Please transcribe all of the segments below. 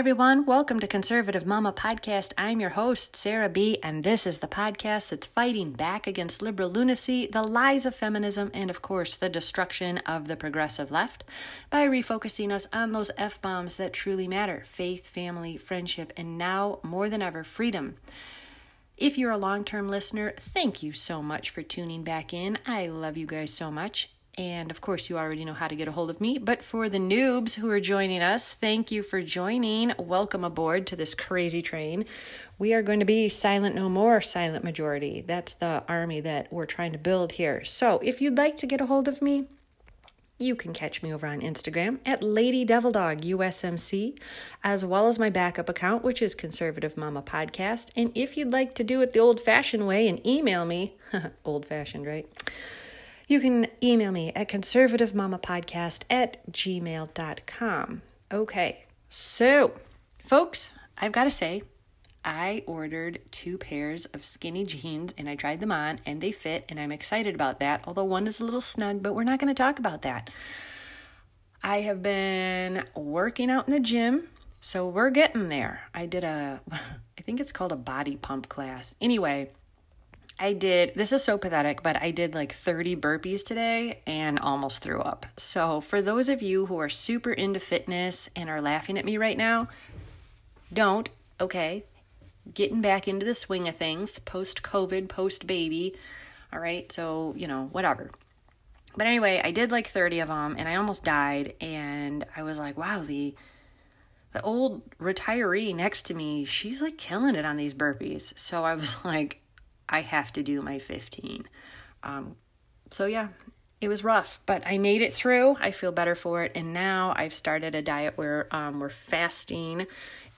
everyone. Welcome to Conservative Mama Podcast. I'm your host, Sarah B., and this is the podcast that's fighting back against liberal lunacy, the lies of feminism, and of course, the destruction of the progressive left by refocusing us on those F-bombs that truly matter: faith, family, friendship, and now more than ever, freedom. If you're a long-term listener, thank you so much for tuning back in. I love you guys so much. And of course, you already know how to get a hold of me. But for the noobs who are joining us, thank you for joining. Welcome aboard to this crazy train. We are going to be silent no more, silent majority. That's the army that we're trying to build here. So if you'd like to get a hold of me, you can catch me over on Instagram at LadyDevilDogUSMC, as well as my backup account, which is Conservative Mama Podcast. And if you'd like to do it the old-fashioned way and email me, old-fashioned, right? You can email me at conservativemamapodcast@gmail.com. Okay, so folks, I've got to say, I ordered 2 pairs of skinny jeans and I tried them on and they fit and I'm excited about that. Although one is a little snug, but we're not going to talk about that. I have been working out in the gym, so we're getting there. I did I think it's called a body pump class. Anyway, this is so pathetic, but I did like 30 burpees today and almost threw up. So for those of you who are super into fitness and are laughing at me right now, don't, okay? Getting back into the swing of things, post-COVID, post-baby, all right? So, whatever. But anyway, I did like 30 of them and I almost died, and I was like, wow, the old retiree next to me, she's like killing it on these burpees. So I was like, I have to do my 15. It was rough, but I made it through. I feel better for it. And now I've started a diet where we're fasting.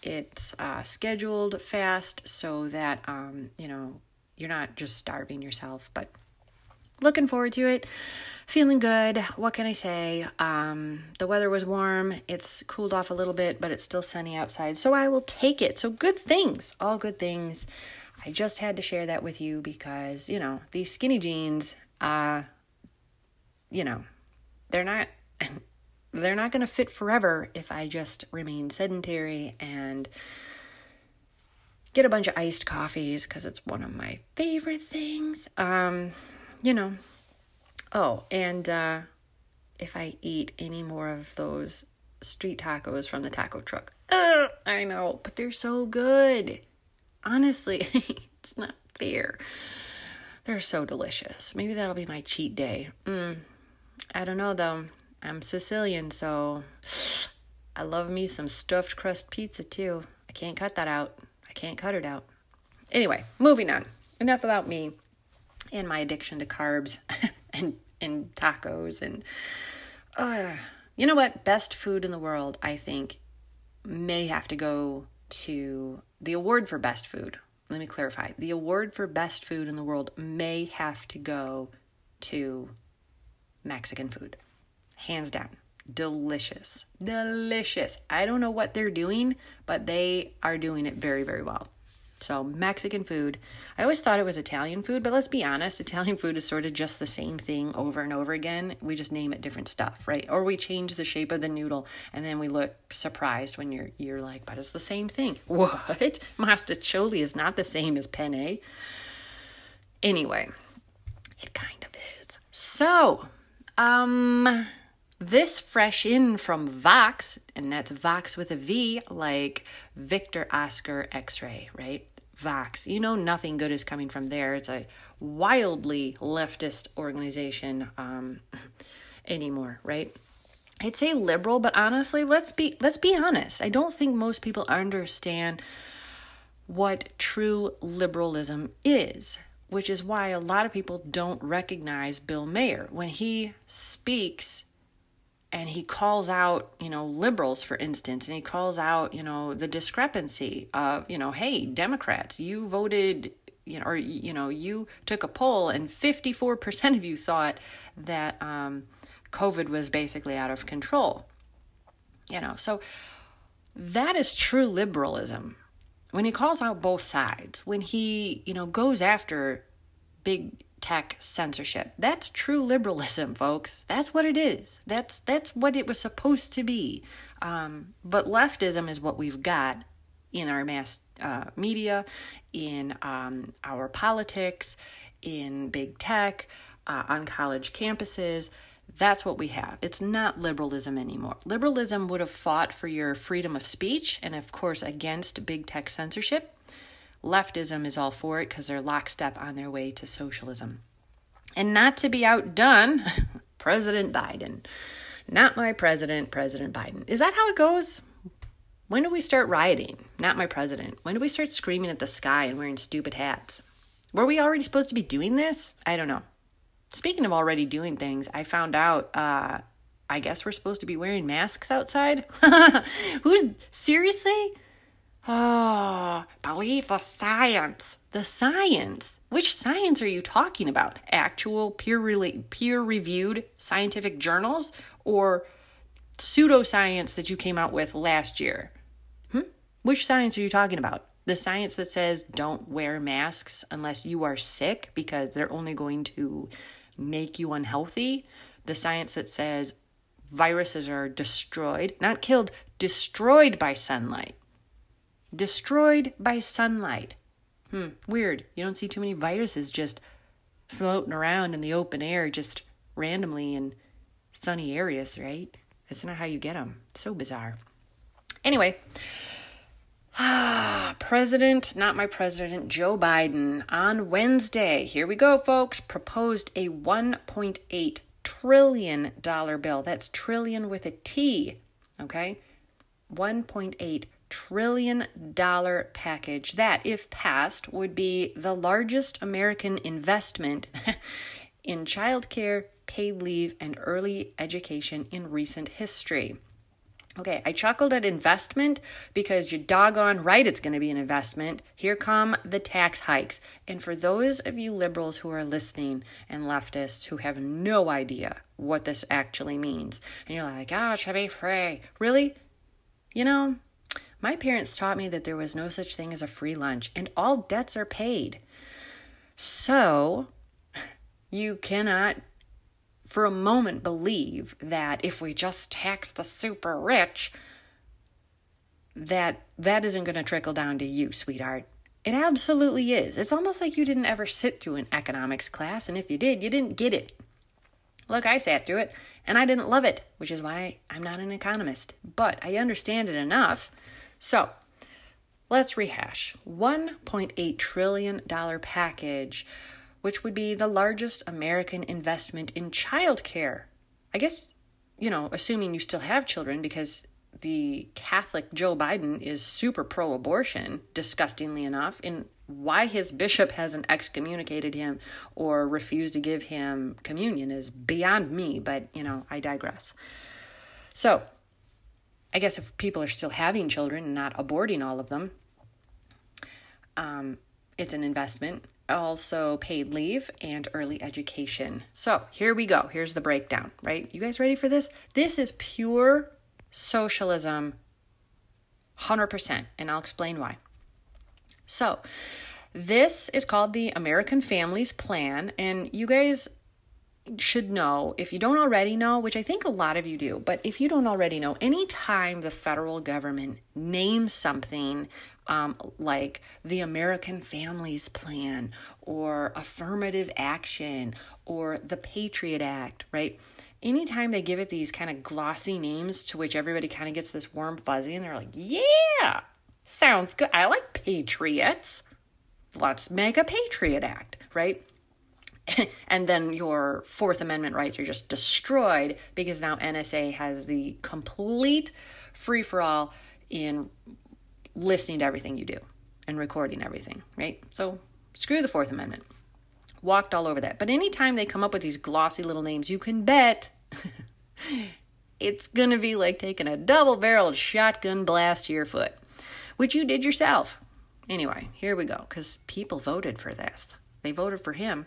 It's scheduled fast so that, you're not just starving yourself, but looking forward to it. Feeling good. What can I say? The weather was warm. It's cooled off a little bit, but it's still sunny outside. So I will take it. So good things, all good things. I just had to share that with you because, these skinny jeans, they're not going to fit forever if I just remain sedentary and get a bunch of iced coffees because it's one of my favorite things. If I eat any more of those street tacos from the taco truck, I know, but they're so good. Honestly, it's not fair. They're so delicious. Maybe that'll be my cheat day. I don't know, though. I'm Sicilian, so I love me some stuffed crust pizza, too. I can't cut that out. I can't cut it out. Anyway, moving on. Enough about me and my addiction to carbs and tacos. And you know what? Best food in the world, I think, may have to go to the award for best food. Let me clarify. The award for best food in the world may have to go to Mexican food. Hands down. Delicious. Delicious. I don't know what they're doing, but they are doing it very, very well. So Mexican food. I always thought it was Italian food, but let's be honest. Italian food is sort of just the same thing over and over again. We just name it different stuff, right? Or we change the shape of the noodle, and then we look surprised when you're like, but it's the same thing. What? Mastacholi is not the same as penne. Anyway, it kind of is. So, this fresh in from Vox, and that's Vox with a V, like Victor Oscar X-ray, right? Vox. Nothing good is coming from there. It's a wildly leftist organization anymore, right? I'd say liberal, but honestly, let's be honest. I don't think most people understand what true liberalism is, which is why a lot of people don't recognize Bill Mayer when he speaks. And he calls out, liberals, for instance, and he calls out, the discrepancy of, hey, Democrats, you voted, you took a poll and 54% of you thought that COVID was basically out of control. So that is true liberalism. When he calls out both sides, when he, goes after big tech censorship. That's true liberalism, folks. That's what it is. That's what it was supposed to be. But leftism is what we've got in our mass media, in our politics, in big tech, on college campuses. That's what we have. It's not liberalism anymore. Liberalism would have fought for your freedom of speech and, of course, against big tech censorship. Leftism is all for it because they're lockstep on their way to socialism. And not to be outdone, President Biden. Not my president, President Biden. Is that how it goes? When do we start rioting? Not my president. When do we start screaming at the sky and wearing stupid hats? Were we already supposed to be doing this? I don't know. Speaking of already doing things, I found out, I guess we're supposed to be wearing masks outside. Seriously? Oh, believe the science. The science? Which science are you talking about? Actual peer-reviewed scientific journals or pseudoscience that you came out with last year? Which science are you talking about? The science that says don't wear masks unless you are sick because they're only going to make you unhealthy. The science that says viruses are destroyed, not killed, destroyed by sunlight. Destroyed by sunlight. Weird. You don't see too many viruses just floating around in the open air just randomly in sunny areas, right? That's not how you get them. So bizarre. Anyway. President, not my president, Joe Biden on Wednesday, here we go, folks, proposed a $1.8 trillion bill. That's trillion with a T, okay? $1.8 trillion package that, if passed, would be the largest American investment in child care, paid leave, and early education in recent history. Okay, I chuckled at investment because you're doggone right it's going to be an investment. Here come the tax hikes. And for those of you liberals who are listening and leftists who have no idea what this actually means, and you're like, oh, it should be free. Really? You know, my parents taught me that there was no such thing as a free lunch, and all debts are paid. So you cannot for a moment believe that if we just tax the super rich, that isn't going to trickle down to you, sweetheart. It absolutely is. It's almost like you didn't ever sit through an economics class, and if you did, you didn't get it. Look, I sat through it, and I didn't love it, which is why I'm not an economist, but I understand it enough. So let's rehash. $1.8 trillion package, which would be the largest American investment in child care. I guess, you know, assuming you still have children, because the Catholic Joe Biden is super pro-abortion, disgustingly enough, and why his bishop hasn't excommunicated him or refused to give him communion is beyond me, but, you know, I digress. So, I guess if people are still having children and not aborting all of them, it's an investment. Also paid leave and early education. So here we go. Here's the breakdown, right? You guys ready for this? This is pure socialism, 100%, and I'll explain why. So this is called the American Families Plan, and you guys should know, if you don't already know, which I think a lot of you do, but if you don't already know, anytime the federal government names something like the American Families Plan or affirmative action or the Patriot Act, right? Anytime they give it these kind of glossy names to which everybody kind of gets this warm fuzzy and they're like, yeah, sounds good. I like patriots. Let's make a Patriot Act, right? And then your Fourth Amendment rights are just destroyed because now NSA has the complete free-for-all in listening to everything you do and recording everything, right? So screw the Fourth Amendment. Walked all over that. But anytime they come up with these glossy little names, you can bet it's going to be like taking a double-barreled shotgun blast to your foot, which you did yourself. Anyway, here we go, because people voted for this. They voted for him.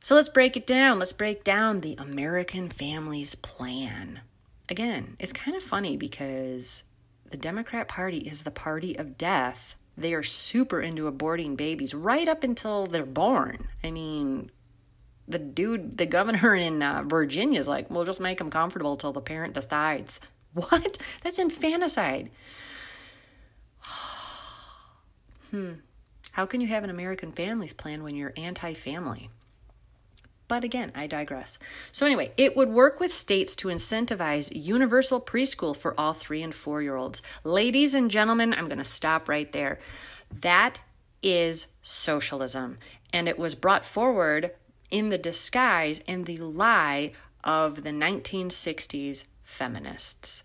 So let's break it down. Let's break down the American Families Plan. Again, it's kind of funny because the Democrat Party is the party of death. They are super into aborting babies right up until they're born. I mean, the governor in Virginia is like, we'll just make them comfortable till the parent decides. What? That's infanticide. How can you have an American Families Plan when you're anti-family? But again, I digress. So anyway, it would work with states to incentivize universal preschool for all 3- and 4-year-olds. Ladies and gentlemen, I'm going to stop right there. That is socialism. And it was brought forward in the disguise and the lie of the 1960s feminists.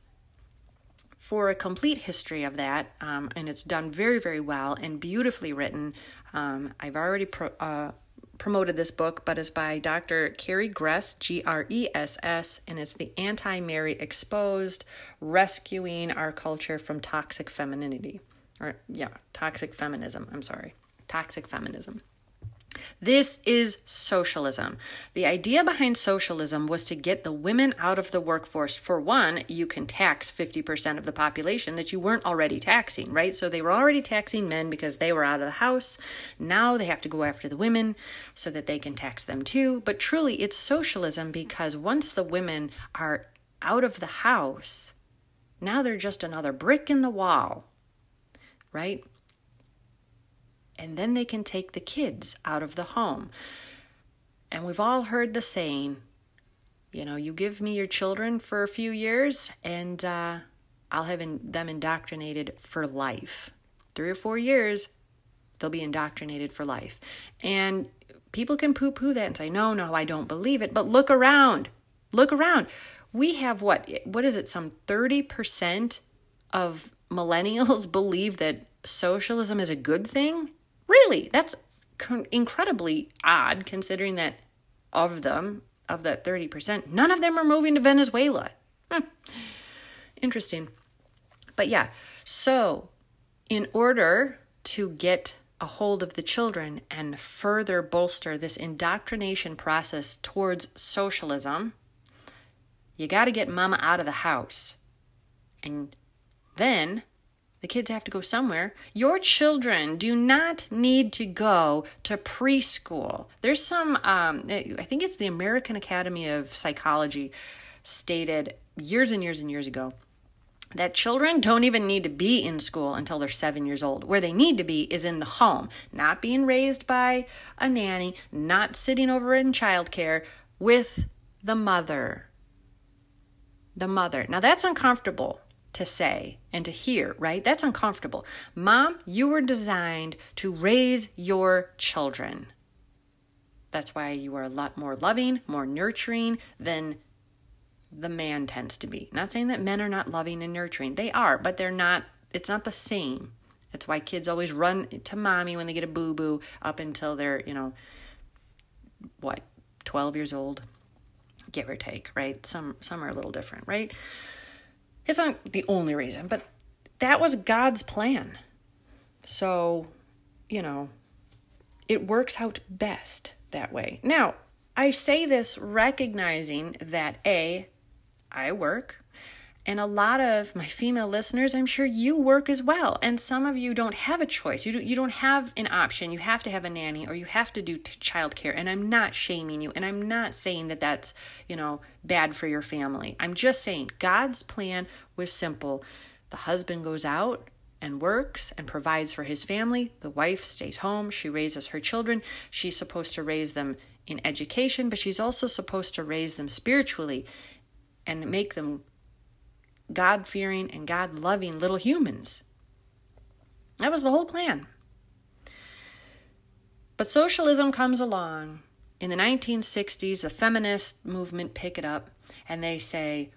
For a complete history of that, and it's done very, very well and beautifully written, I've already promoted this book, but it's by Dr. Carrie Gress, Gress, and it's The Anti-Mary Exposed, Rescuing Our Culture from Toxic Femininity. Toxic Feminism, I'm sorry. Toxic Feminism. This is socialism. The idea behind socialism was to get the women out of the workforce. For one, you can tax 50% of the population that you weren't already taxing, right? So they were already taxing men because they were out of the house. Now they have to go after the women so that they can tax them too. But truly, it's socialism because once the women are out of the house, now they're just another brick in the wall, right? And then they can take the kids out of the home. And we've all heard the saying, you know, you give me your children for a few years and I'll have them indoctrinated for life. 3 or 4 years, they'll be indoctrinated for life. And people can poo-poo that and say, no, I don't believe it. But look around. Look around. We have what is it, some 30% of millennials believe that socialism is a good thing? Really, that's incredibly odd considering that of that 30%, none of them are moving to Venezuela. Interesting. But yeah, so in order to get a hold of the children and further bolster this indoctrination process towards socialism, you got to get mama out of the house. And then the kids have to go somewhere. Your children do not need to go to preschool. There's some, I think it's the American Academy of Psychology stated years and years and years ago that children don't even need to be in school until they're 7 years old. Where they need to be is in the home, not being raised by a nanny, not sitting over in childcare with the mother. The mother. Now that's uncomfortable to say and to hear, right? That's uncomfortable. Mom, you were designed to raise your children. That's why you are a lot more loving, more nurturing than the man tends to be. Not saying that men are not loving and nurturing. They are, but they're not, it's not the same. That's why kids always run to mommy when they get a boo-boo up until they're, 12 years old, give or take, right? Some are a little different, right? It's not the only reason, but that was God's plan. So, it works out best that way. Now, I say this recognizing that I work, and a lot of my female listeners, I'm sure you work as well. And some of you don't have a choice. You don't have an option. You have to have a nanny or you have to do childcare. And I'm not shaming you. And I'm not saying that that's, bad for your family. I'm just saying God's plan was simple. The husband goes out and works and provides for his family. The wife stays home. She raises her children. She's supposed to raise them in education, but she's also supposed to raise them spiritually and make them God-fearing and God-loving little humans. That was the whole plan. But socialism comes along. In the 1960s, the feminist movement pick it up, and they say,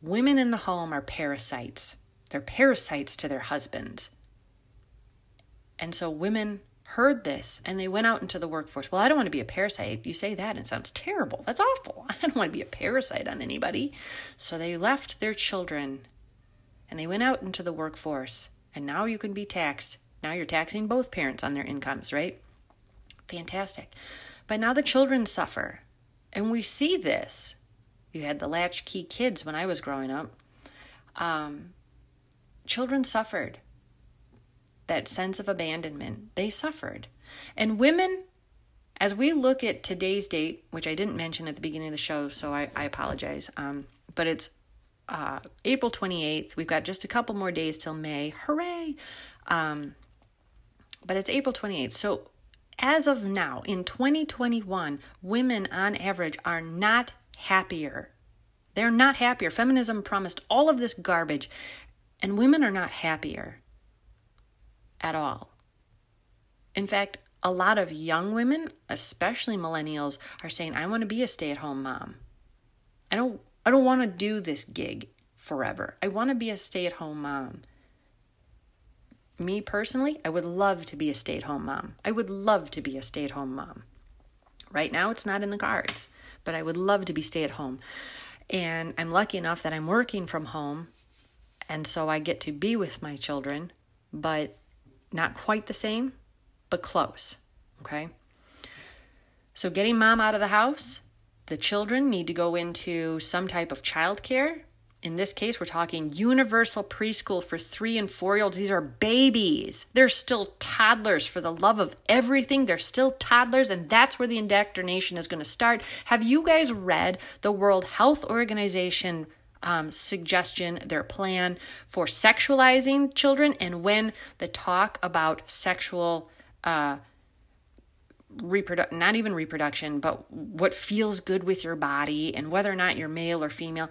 women in the home are parasites. They're parasites to their husbands. And so women heard this, and they went out into the workforce. Well, I don't want to be a parasite. You say that, and it sounds terrible. That's awful. I don't want to be a parasite on anybody. So they left their children, and they went out into the workforce, and now you can be taxed. Now you're taxing both parents on their incomes, right? Fantastic. But now the children suffer, and we see this. You had the latchkey kids when I was growing up. Children suffered. That sense of abandonment, they suffered. And women, as we look at today's date, which I didn't mention at the beginning of the show, so I apologize, but it's April 28th. We've got just a couple more days till May. Hooray! But it's April 28th. So as of now, in 2021, women on average are not happier. They're not happier. Feminism promised all of this garbage, and women are not happier at all. In fact, a lot of young women, especially millennials, are saying, I want to be a stay-at-home mom. I don't want to do this gig forever. I want to be a stay-at-home mom. Me personally, I would love to be a stay-at-home mom. I would love to be a stay-at-home mom. Right now, it's not in the cards, but I would love to be stay-at-home. And I'm lucky enough that I'm working from home, and so I get to be with my children, but not quite the same, but close, okay? So getting mom out of the house, the children need to go into some type of childcare. In this case, we're talking universal preschool for 3- and 4-year-olds. These are babies. They're still toddlers, for the love of everything. They're still toddlers, and that's where the indoctrination is going to start. Have you guys read the World Health Organization suggestion, their plan for sexualizing children? And when the talk about sexual not even reproduction, but what feels good with your body and whether or not you're male or female.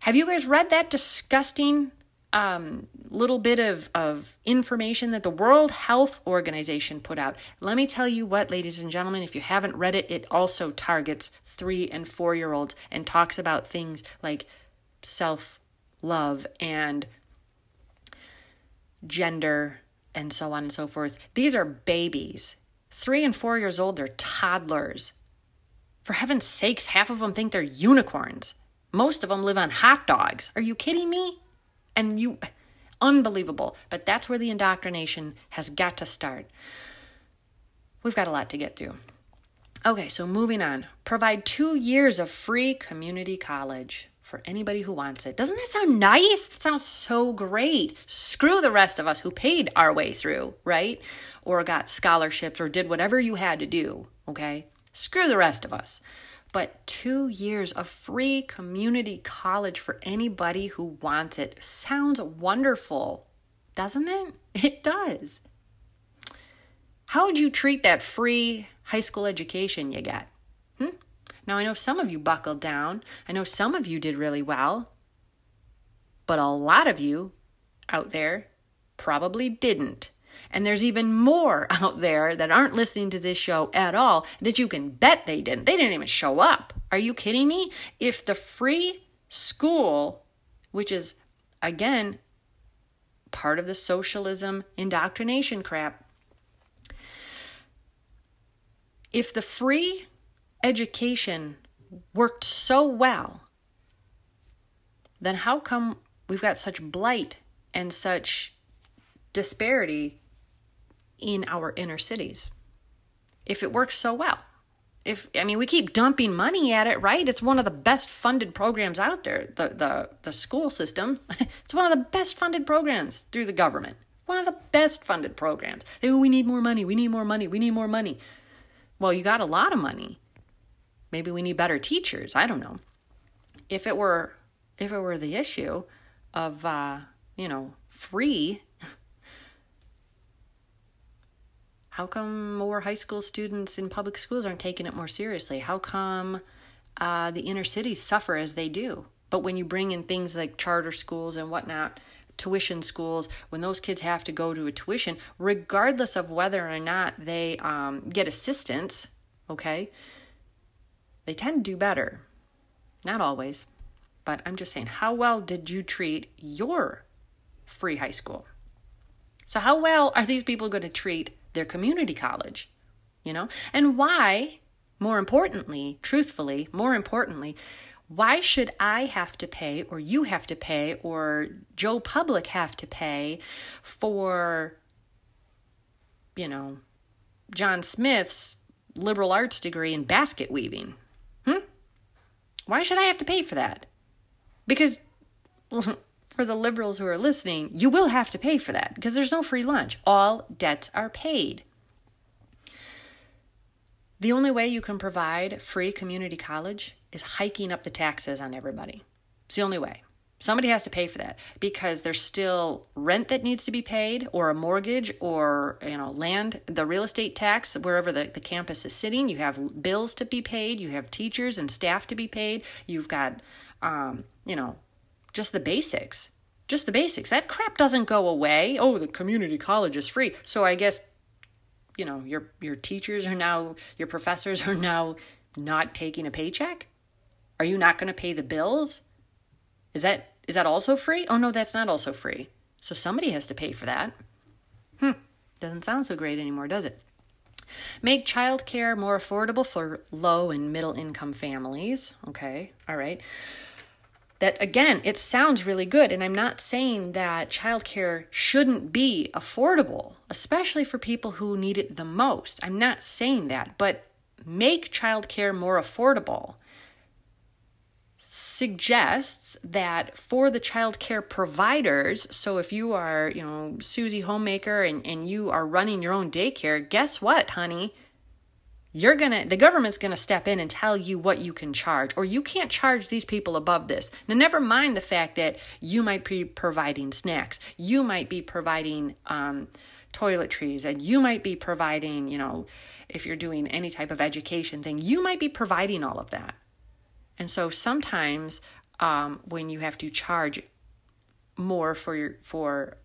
Have you guys read that disgusting little bit of information that the World Health Organization put out? Let me tell you what, ladies and gentlemen, if you haven't read it, it also targets 3- and 4-year-olds and talks about things like self-love and gender and so on and so forth. These are babies. 3 and 4 years old, they're toddlers. For heaven's sakes, half of them think they're unicorns. Most of them live on hot dogs. Are you kidding me? Unbelievable. But that's where the indoctrination has got to start. We've got a lot to get through. Okay, so moving on. Provide 2 years of free community college for anybody who wants it. Doesn't that sound nice? That sounds so great. Screw the rest of us who paid our way through, right? Or got scholarships or did whatever you had to do, okay? Screw the rest of us. But 2 years of free community college for anybody who wants it sounds wonderful, doesn't it? It does. How would you treat that free high school education you got? Now, I know some of you buckled down. I know some of you did really well. But a lot of you out there probably didn't. And there's even more out there that aren't listening to this show at all that you can bet they didn't. They didn't even show up. Are you kidding me? If the free school, which is, again, part of the socialism indoctrination crap, if the free education worked so well, then how come we've got such blight and such disparity in our inner cities? If it works so well, we keep dumping money at it, right? It's one of the best funded programs out there, the school system. It's one of the best funded programs through the government. One of the best funded programs. We need more money. We need more money. We need more money. Well, you got a lot of money. Maybe we need better teachers. I don't know. If it were the issue of free, how come more high school students in public schools aren't taking it more seriously? How come the inner cities suffer as they do? But when you bring in things like charter schools and whatnot, tuition schools, when those kids have to go to a tuition, regardless of whether or not they get assistance, okay, they tend to do better. Not always, but I'm just saying, how well did you treat your free high school? So how well are these people going to treat their community college, And why, more importantly, why should I have to pay, or you have to pay, or Joe Public have to pay for, John Smith's liberal arts degree in basket weaving? Why should I have to pay for that? Because for the liberals who are listening, you will have to pay for that because there's no free lunch. All debts are paid. The only way you can provide free community college is hiking up the taxes on everybody. It's the only way. Somebody has to pay for that because there's still rent that needs to be paid, or a mortgage, or land, the real estate tax, wherever the campus is sitting. You have bills to be paid. You have teachers and staff to be paid. You've got, just the basics. Just the basics. That crap doesn't go away. Oh, the community college is free. So I guess, your teachers are now, your professors are now not taking a paycheck? Are you not going to pay the bills? Is that also free? Oh, no, that's not also free. So somebody has to pay for that. Doesn't sound so great anymore, does it? Make childcare more affordable for low and middle income families. Okay, all right. That, again, it sounds really good, and I'm not saying that childcare shouldn't be affordable, especially for people who need it the most. I'm not saying that, but make childcare more affordable suggests that for the childcare providers, so if you are, Susie Homemaker and you are running your own daycare, guess what, honey? The government's going to step in and tell you what you can charge, or you can't charge these people above this. Now, never mind the fact that you might be providing snacks, you might be providing toiletries, and you might be providing, if you're doing any type of education thing, you might be providing all of that. And so sometimes when you have to charge more for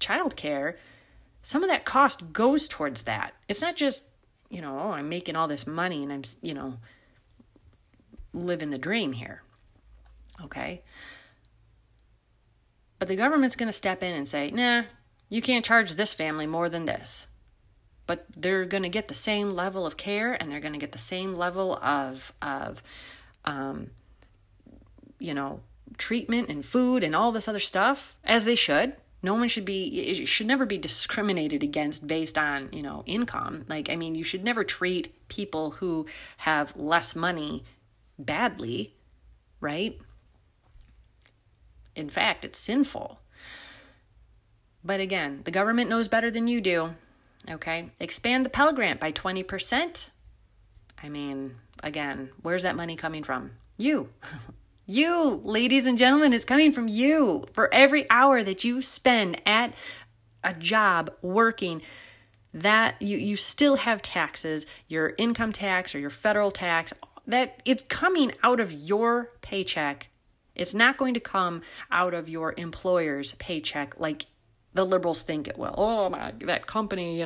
childcare, some of that cost goes towards that. It's not just, I'm making all this money and I'm, living the dream here. Okay. But the government's going to step in and say, nah, you can't charge this family more than this. But they're going to get the same level of care, and they're going to get the same level of treatment and food and all this other stuff, as they should. No one should it should never be discriminated against based on, income. You should never treat people who have less money badly, right? In fact, it's sinful. But again, the government knows better than you do, okay? Expand the Pell Grant by 20%. Again, where's that money coming from? You. You, ladies and gentlemen, it's coming from you. For every hour that you spend at a job working, that you still have taxes, your income tax or your federal tax, that it's coming out of your paycheck. It's not going to come out of your employer's paycheck like the liberals think it will. Oh, that company,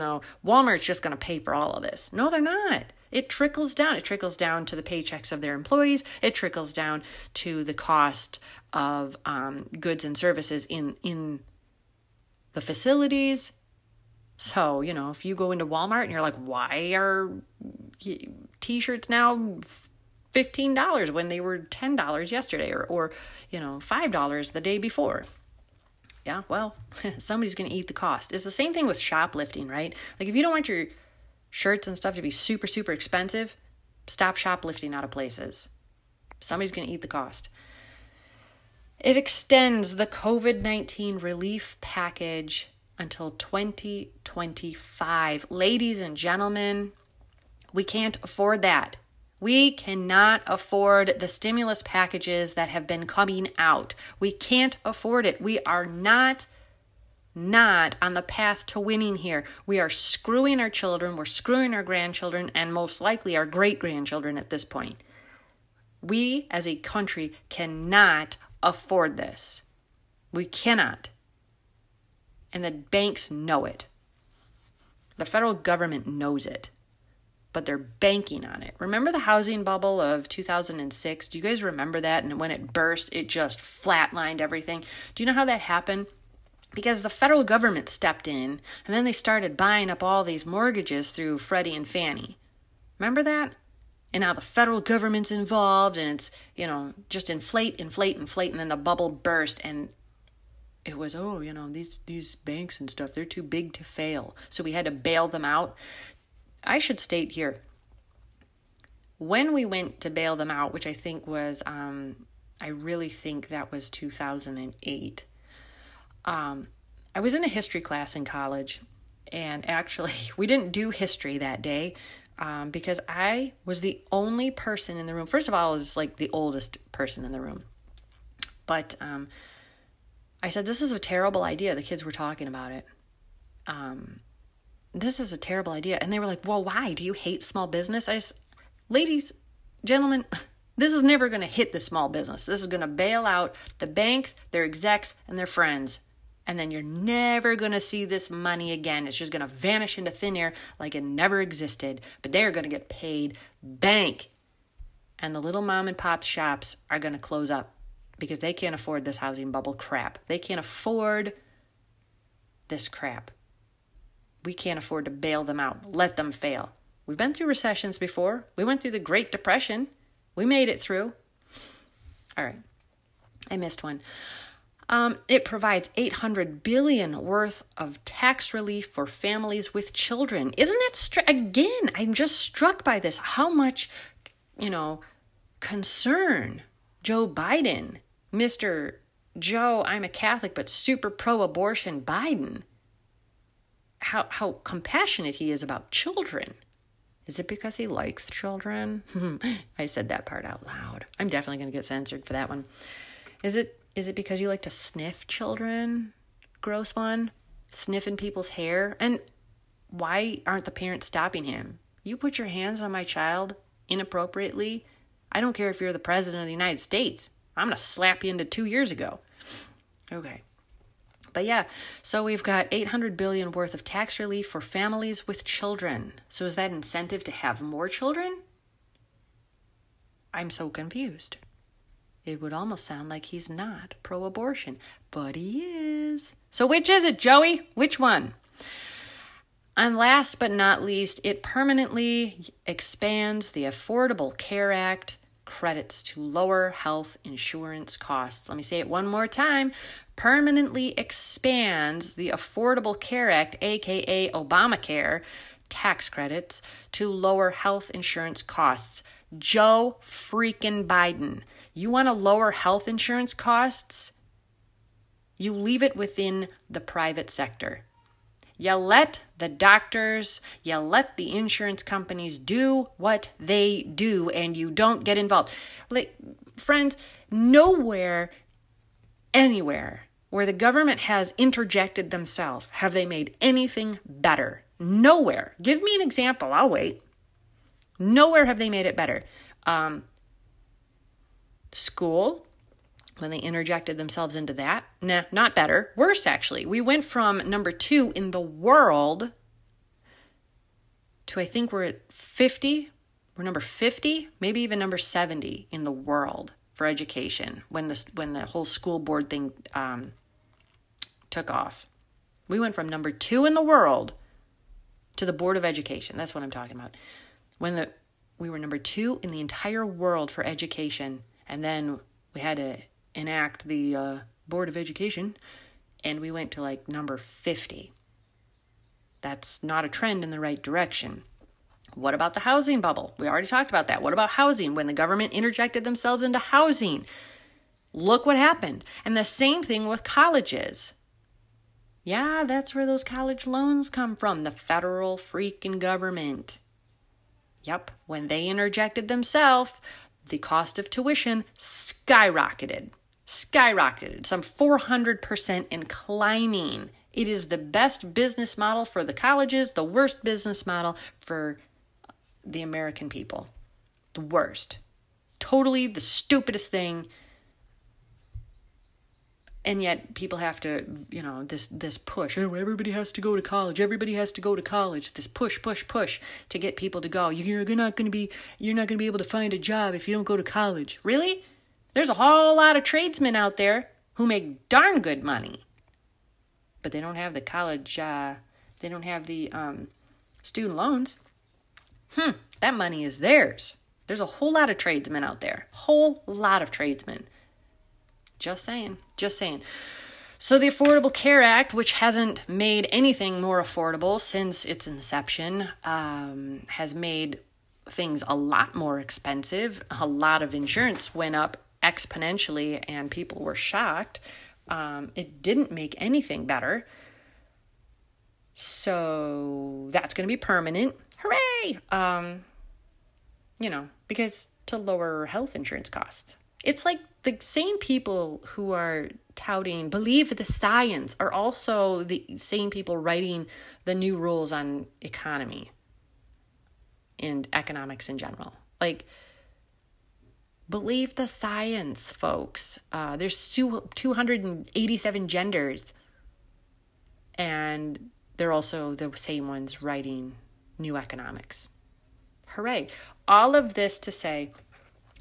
Walmart's just going to pay for all of this. No, they're not. It trickles down. It trickles down to the paychecks of their employees. It trickles down to the cost of goods and services in the facilities. So, if you go into Walmart and you're like, why are T-shirts now $15 when they were $10 yesterday or $5 the day before? Yeah, well, somebody's going to eat the cost. It's the same thing with shoplifting, right? Like, if you don't want your shirts and stuff to be super, super expensive, stop shoplifting out of places. Somebody's going to eat the cost. It extends the COVID-19 relief package until 2025. Ladies and gentlemen, we can't afford that. We cannot afford the stimulus packages that have been coming out. We can't afford it. We are not on the path to winning here. We are screwing our children, we're screwing our grandchildren, and most likely our great-grandchildren at this point. We, as a country, cannot afford this. We cannot. And the banks know it. The federal government knows it, but they're banking on it. Remember the housing bubble of 2006? Do you guys remember that? And when it burst, it just flatlined everything. Do you know how that happened? Because the federal government stepped in, and then they started buying up all these mortgages through Freddie and Fannie. Remember that? And now the federal government's involved, and it's, just inflate, and then the bubble burst, and it was, these banks and stuff, they're too big to fail. So we had to bail them out. I should state here, when we went to bail them out, which I think was, I really think that was 2008, I was in a history class in college, and actually we didn't do history that day because I was the only person in the room. First of all, I was like the oldest person in the room. But I said, this is a terrible idea. The kids were talking about it. This is a terrible idea. And they were like, well, why? Do you hate small business? I said, ladies, gentlemen, this is never going to hit the small business. This is going to bail out the banks, their execs, and their friends. And then you're never going to see this money again. It's just going to vanish into thin air like it never existed. But they're going to get paid bank. And the little mom and pop shops are going to close up because they can't afford this housing bubble crap. They can't afford this crap. We can't afford to bail them out. Let them fail. We've been through recessions before. We went through the Great Depression. We made it through. All right. I missed one. It provides $800 billion worth of tax relief for families with children. Isn't that, again, I'm just struck by this. How much, concern Joe Biden, Mr. Joe, I'm a Catholic, but super pro-abortion Biden. How compassionate he is about children. Is it because he likes children? I said that part out loud. I'm definitely going to get censored for that one. Is it because you like to sniff children? Gross one. Sniffing people's hair. And why aren't the parents stopping him? You put your hands on my child inappropriately. I don't care if you're the president of the United States. I'm going to slap you into 2 years ago. Okay. But yeah, so we've got $800 billion worth of tax relief for families with children. So is that incentive to have more children? I'm so confused. It would almost sound like he's not pro-abortion, but he is. So which is it, Joey? Which one? And last but not least, it permanently expands the Affordable Care Act credits to lower health insurance costs. Let me say it one more time. Permanently expands the Affordable Care Act, aka Obamacare, tax credits to lower health insurance costs. Joe freaking Biden. You want to lower health insurance costs? You leave it within the private sector. You let the doctors, you let the insurance companies do what they do, and you don't get involved. Like, friends, nowhere, anywhere where the government has interjected themselves have they made anything better. Nowhere. Give me an example. I'll wait. Nowhere have they made it better. School, when they interjected themselves into that, nah, not better. Worse, actually. We went from number 2 in the world to, I think we're at 50. We're number 50, maybe even number 70 in the world for education when the whole school board thing took off. We went from number 2 in the world to the Board of Education. That's what I'm talking about. We were number 2 in the entire world for education. And then we had to enact the Board of Education, and we went to like number 50. That's not a trend in the right direction. What about the housing bubble? We already talked about that. What about housing? When the government interjected themselves into housing, look what happened. And the same thing with colleges. Yeah, that's where those college loans come from, the federal freaking government. Yep, when they interjected themselves, the cost of tuition skyrocketed. Skyrocketed. Some 400% and climbing. It is the best business model for the colleges, the worst business model for the American people. The worst. Totally the stupidest thing. And yet people have to, this push. Oh, everybody has to go to college. Everybody has to go to college. This push to get people to go. You're not going to be able to find a job if you don't go to college. Really? There's a whole lot of tradesmen out there who make darn good money, but they don't have the college. They don't have the student loans. That money is theirs. There's a whole lot of tradesmen out there. Whole lot of tradesmen. Just saying. So the Affordable Care Act, which hasn't made anything more affordable since its inception, has made things a lot more expensive. A lot of insurance went up exponentially, and people were shocked. It didn't make anything better. So that's going to be permanent. Hooray! Because to lower health insurance costs. It's like the same people who are touting, believe the science, are also the same people writing the new rules on economy and economics in general. Like, believe the science, folks. There's 287 genders, and they're also the same ones writing new economics. Hooray. All of this to say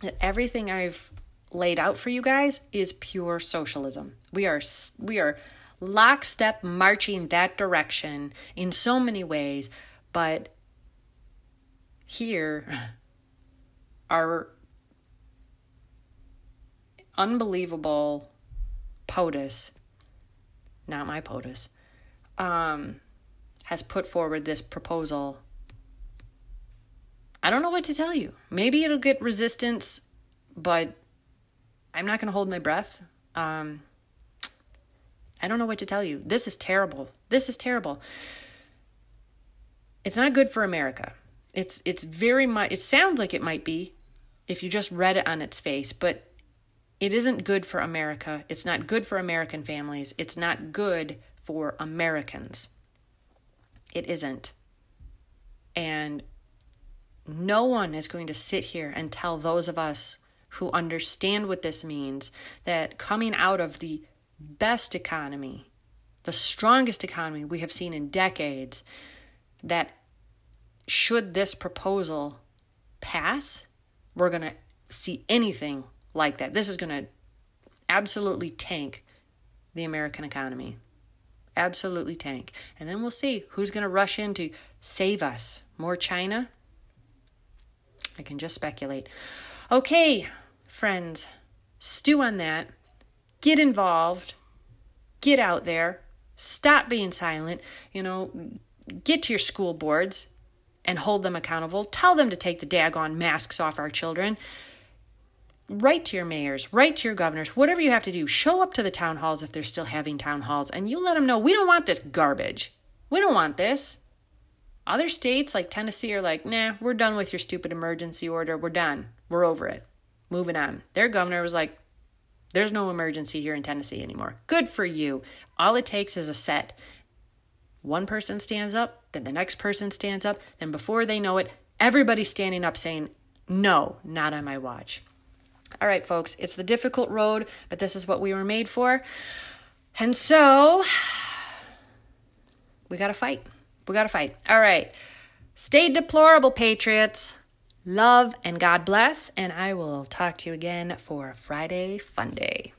that everything I've laid out for you guys is pure socialism. We are lockstep marching that direction in so many ways, but here our unbelievable POTUS, not my POTUS, has put forward this proposal. I don't know what to tell you. Maybe it'll get resistance, but I'm not going to hold my breath. I don't know what to tell you. This is terrible. This is terrible. It's not good for America. It's very much, it sounds like it might be if you just read it on its face, but it isn't good for America. It's not good for American families. It's not good for Americans. It isn't. And no one is going to sit here and tell those of us who understand what this means that coming out of the best economy, the strongest economy we have seen in decades, that should this proposal pass, we're going to see anything like that. This is going to absolutely tank the American economy. Absolutely tank. And then we'll see who's going to rush in to save us. More China? I can just speculate. Okay, friends, stew on that. Get involved. Get out there. Stop being silent. You know, get to your school boards and hold them accountable. Tell them to take the daggone masks off our children. Write to your mayors, write to your governors, whatever you have to do. Show up to the town halls if they're still having town halls, and you let them know, we don't want this garbage. We don't want this. Other states like Tennessee are like, nah, we're done with your stupid emergency order. We're done. We're over it. Moving on. Their governor was like, there's no emergency here in Tennessee anymore. Good for you. All it takes is a set. One person stands up, then the next person stands up, then before they know it, everybody's standing up saying, no, not on my watch. All right, folks, it's the difficult road, but this is what we were made for. And so we got to fight. We got to fight. All right. Stay deplorable, patriots. Love and God bless. And I will talk to you again for Friday Fun Day.